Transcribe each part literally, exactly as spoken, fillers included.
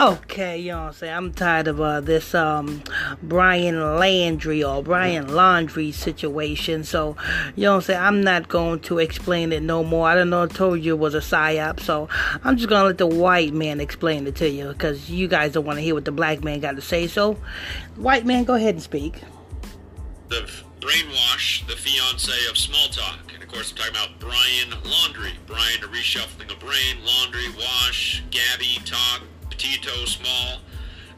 Okay, you know what I'm saying? I'm tired of uh, this um, Brian Laundrie or Brian Laundrie situation. So, you know what I'm saying? I'm not going to explain it no more. I don't know. I told you it was a psyop. So, I'm just going to let the white man explain it to you. Because you guys don't want to hear what the black man got to say. So, white man, go ahead and speak. The brainwash, the fiance of small talk. And, of course, I'm talking about Brian Laundrie. Brian, a reshuffling of brain. Laundrie, wash, Gabby, talk. Petito, small.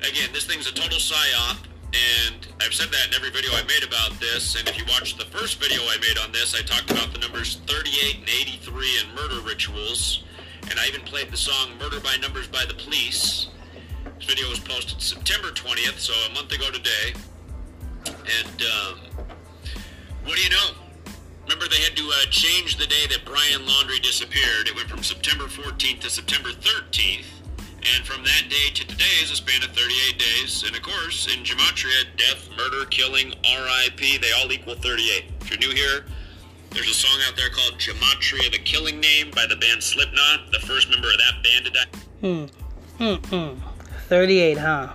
Again, this thing's a total psyop, and I've said that in every video I made about this, and if you watched the first video I made on this, I talked about the numbers thirty-eight and eighty-three and murder rituals, and I even played the song Murder by Numbers by the Police. This video was posted September twentieth, so a month ago today, and um, what do you know? Remember, they had to uh, change the day that Brian Laundrie disappeared. It went from September fourteenth to September thirteenth. And from that day to today is a span of thirty-eight days. And of course, in Gematria, death, murder, killing, R I P, they all equal thirty-eight. If you're new here, there's a song out there called Gematria, the Killing Name by the band Slipknot. The first member of that band to die. Hmm. Mm-mm. thirty-eight, huh?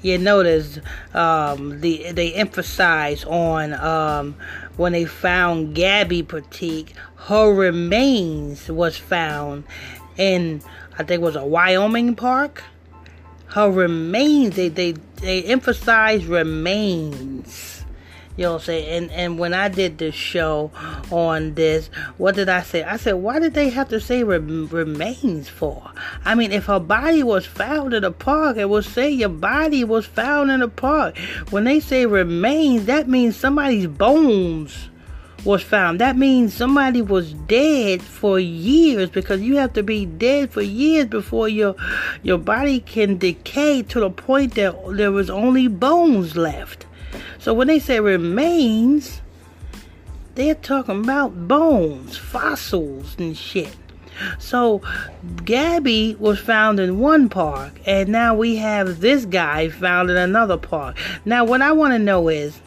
You notice um, the, they emphasize on um, when they found Gabby Petito, her remains was found in... I think it was a Wyoming park. Her remains, they they, they emphasize remains. You know what I'm saying? And, and when I did this show on this, what did I say? I said, why did they have to say rem- remains for? I mean, if her body was found in a park, it would say your body was found in a park. When they say remains, that means somebody's bones was found. That means somebody was dead for years, because you have to be dead for years before your your body can decay to the point that there was only bones left. So when they say remains, they're talking about bones, fossils and shit. So Gabby was found in one park, and now we have this guy found in another park. Now what I want to know is,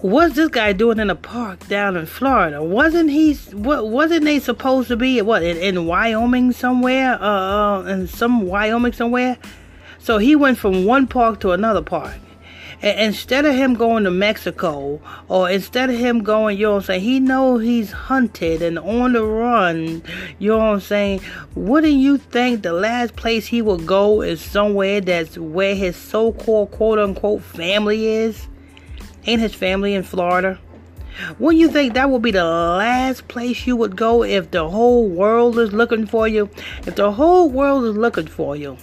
what's this guy doing in a park down in Florida? Wasn't he? What wasn't they supposed to be? What in, in Wyoming somewhere? Uh, in some Wyoming somewhere. So he went from one park to another park. And instead of him going to Mexico, or instead of him going, you know what I'm saying? He knows he's hunted and on the run. You know what I'm saying? Wouldn't you think the last place he would go is somewhere that's where his so-called quote unquote family is? Ain't his family in Florida? Wouldn't you think that would be the last place you would go if the whole world is looking for you? If the whole world is looking for you,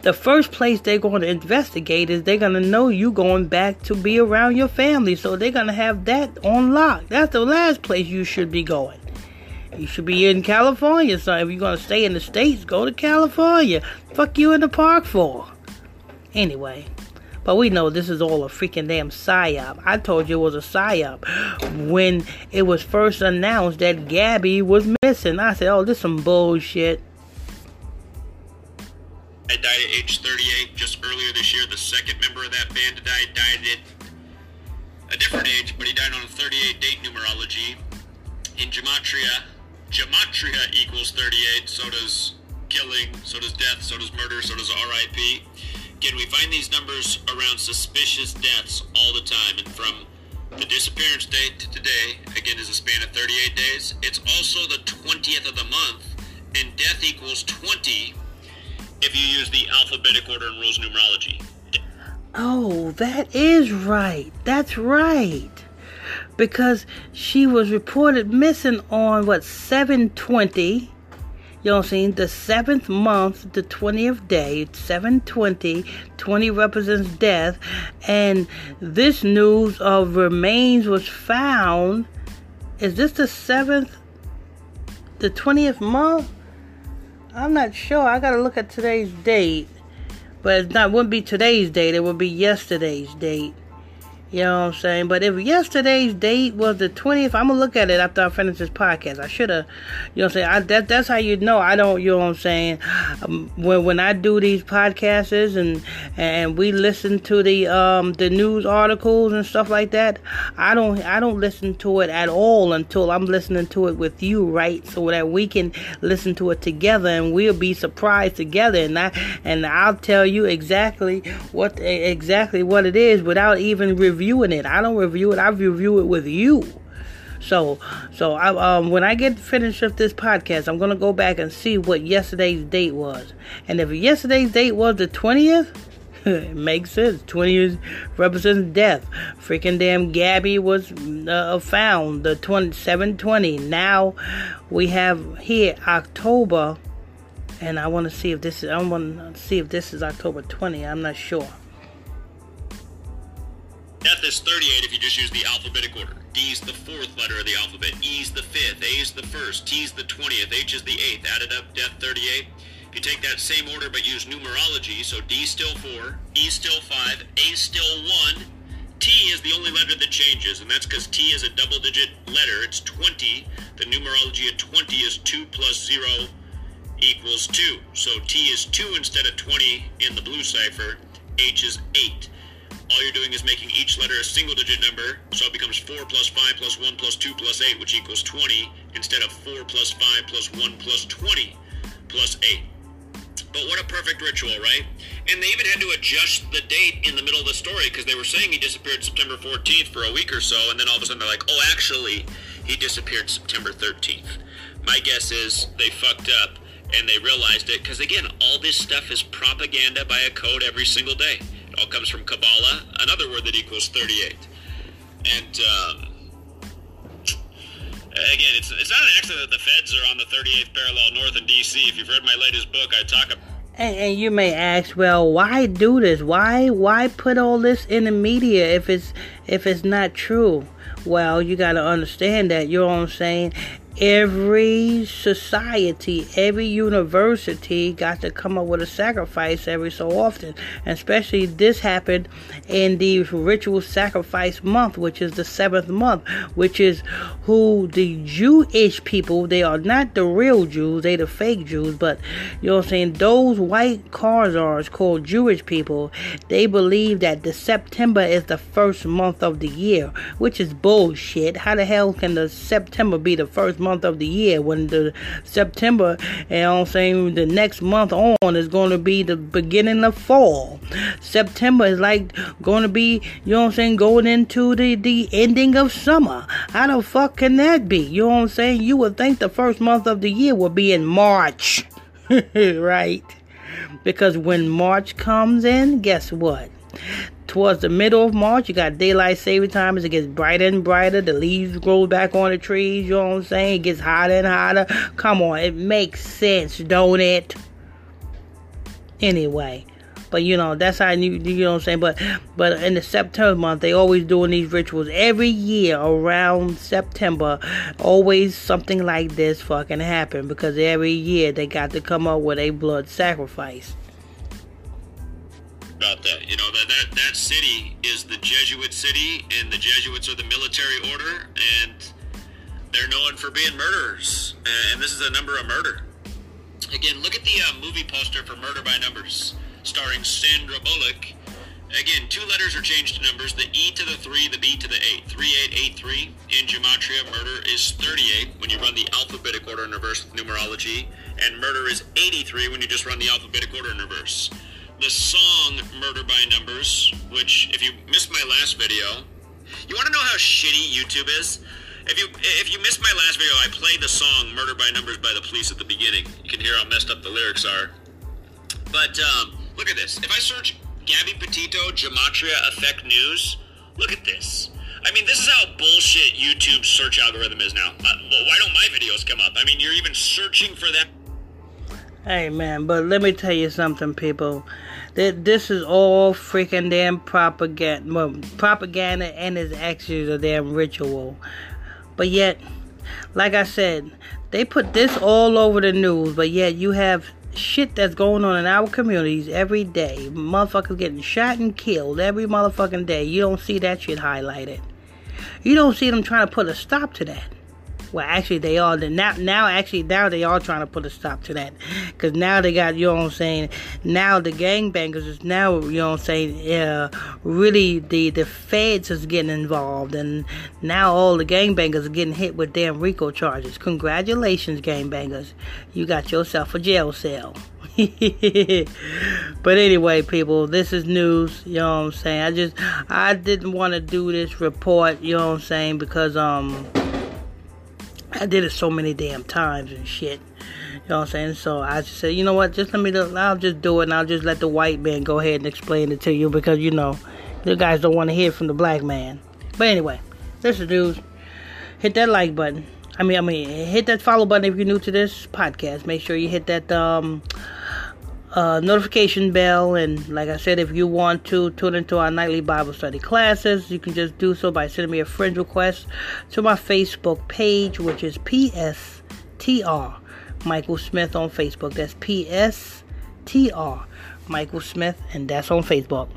the first place they're going to investigate is they're going to know you going back to be around your family. So they're going to have that on lock. That's the last place you should be going. You should be in California. So if you're going to stay in the States, go to California. Fuck you in the park for. Anyway. But we know this is all a freaking damn psyop. I told you it was a psyop when it was first announced that Gabby was missing. I said, oh, this is some bullshit. I died at age thirty-eight just earlier this year. The second member of that band to die died at a different age, but he died on a thirty-eight date numerology. In Gematria, Gematria equals thirty-eight. So does killing, so does death, so does murder, so does R I P. Again, we find these numbers around suspicious deaths all the time, and from the disappearance date to today, again, is a span of thirty-eight days. It's also the twentieth of the month, and death equals twenty if you use the alphabetic order in rules numerology. Oh, that is right. That's right. Because she was reported missing on, what, seven twenty. You know what I'm saying? The seventh month, the twentieth day, seven twenty. twenty represents death. And this news of remains was found. Is this the seventh, the twentieth month? I'm not sure. I got to look at today's date. But it's not, it wouldn't be today's date. It would be yesterday's date. You know what I'm saying? But if yesterday's date was the twentieth, I'm going to look at it after I finish this podcast. I should have, you know what I'm saying? I, that, that's how you know. I don't, you know what I'm saying? Um, when when I do these podcasts and and we listen to the um the news articles and stuff like that, I don't I don't listen to it at all until I'm listening to it with you, right? So that we can listen to it together and we'll be surprised together. And I and I'll tell you exactly what exactly what it is without even reviewing. Reviewing it, I don't review it. I review it with you. So, so I, um, when I get finished with this podcast, I'm gonna go back and see what yesterday's date was. And if yesterday's date was the twentieth, it makes sense. twentieth represents death. Freaking damn Gabby was uh, found the twenty-seven twenty. Now we have here October, and I want to see if this is. I want to see if this is October twentieth. I'm not sure. Death is thirty-eight if you just use the alphabetic order. D is the fourth letter of the alphabet. E is the fifth. A is the first. T is the twentieth. H is the eighth. Added up, death thirty-eight. If you take that same order but use numerology, so D is still four, E is still five, A is still one, T is the only letter that changes, and that's because T is a double-digit letter. It's twenty. The numerology of twenty is two plus zero equals two. So T is two instead of twenty in the blue cipher. H is eight. All you're doing is making each letter a single-digit number, so it becomes four plus five plus one plus two plus eight, which equals twenty, instead of four plus five plus one plus twenty plus eight. But what a perfect ritual, right? And they even had to adjust the date in the middle of the story, because they were saying he disappeared September fourteenth for a week or so, and then all of a sudden they're like, oh, actually, he disappeared September thirteenth. My guess is they fucked up, and they realized it, because, again, all this stuff is propaganda by a code every single day. All comes from Kabbalah, another word that equals thirty-eight. And um, again, it's it's not an accident that the feds are on the thirty-eighth parallel north in D C. If you've read my latest book, I talk about... And, and you may ask, well, why do this? Why why put all this in the media if it's if it's not true? Well, you got to understand that, you know what I'm saying? Every society, every university got to come up with a sacrifice every so often. And especially this happened in the ritual sacrifice month, which is the seventh month, which is who the Jewish people, they are not the real Jews, they the fake Jews, but you know what I'm saying, those white Khazars called Jewish people, they believe that the September is the first month of the year, which is bullshit. How the hell can the September be the first month? month of the year when the September, you know what I'm saying, the next month on is going to be the beginning of fall. September is like going to be, you know what I'm saying, going into the, the ending of summer. How the fuck can that be? You know what I'm saying? You would think the first month of the year would be in March. Right? Because when March comes in, guess what? Towards the middle of March, you got daylight saving time as it gets brighter and brighter. The leaves grow back on the trees, you know what I'm saying? It gets hotter and hotter. Come on, it makes sense, don't it? Anyway, but you know, that's how you, you know what I'm saying? But but in the September month, they always doing these rituals every year around September. Always something like this fucking happen because every year they got to come up with a blood sacrifice. About that, you know, that, that that city is the Jesuit city, and the Jesuits are the military order, and they're known for being murderers, and this is a number of murder. Again, look at the uh, movie poster for Murder by Numbers, starring Sandra Bullock. Again, two letters are changed to numbers, the E to the three, the B to the eight. three eight eight three in Gematria, murder is thirty-eight when you run the alphabetic order in reverse with numerology, and murder is eighty-three when you just run the alphabetic order in reverse. The song Murder by Numbers, which, if you missed my last video, you want to know how shitty YouTube is? If you if you missed my last video, I played the song Murder by Numbers by the Police at the beginning. You can hear how messed up the lyrics are. But um, look at this. If I search Gabby Petito Gematria Effect News, look at this. I mean, this is how bullshit YouTube's search algorithm is now. Uh, why don't my videos come up? I mean, you're even searching for that. Hey man, but let me tell you something, people. That this is all freaking damn propaganda, well, propaganda, and it's actually a damn ritual. But yet, like I said, they put this all over the news. But yet, you have shit that's going on in our communities every day. Motherfuckers getting shot and killed every motherfucking day. You don't see that shit highlighted. You don't see them trying to put a stop to that. Well, actually, they are. Now, now, actually, now they are trying to put a stop to that. Because now they got, you know what I'm saying, now the gangbangers is now, you know what I'm saying, uh, really the, the feds is getting involved. And now all the gangbangers are getting hit with damn RICO charges. Congratulations, gangbangers. You got yourself a jail cell. But anyway, people, this is news, you know what I'm saying. I just, I didn't want to do this report, you know what I'm saying, because, um... I did it so many damn times and shit. You know what I'm saying? So I just said, you know what? Just let me, I'll just do it and I'll just let the white man go ahead and explain it to you because, you know, you guys don't want to hear from the black man. But anyway, this is news. Hit that like button. I mean, I mean, hit that follow button if you're new to this podcast. Make sure you hit that, um... Uh, notification bell, and like I said, if you want to tune into our nightly Bible study classes, you can just do so by sending me a friend request to my Facebook page, which is P S T R Michael Smith on Facebook. That's P S T R Michael Smith, and that's on Facebook.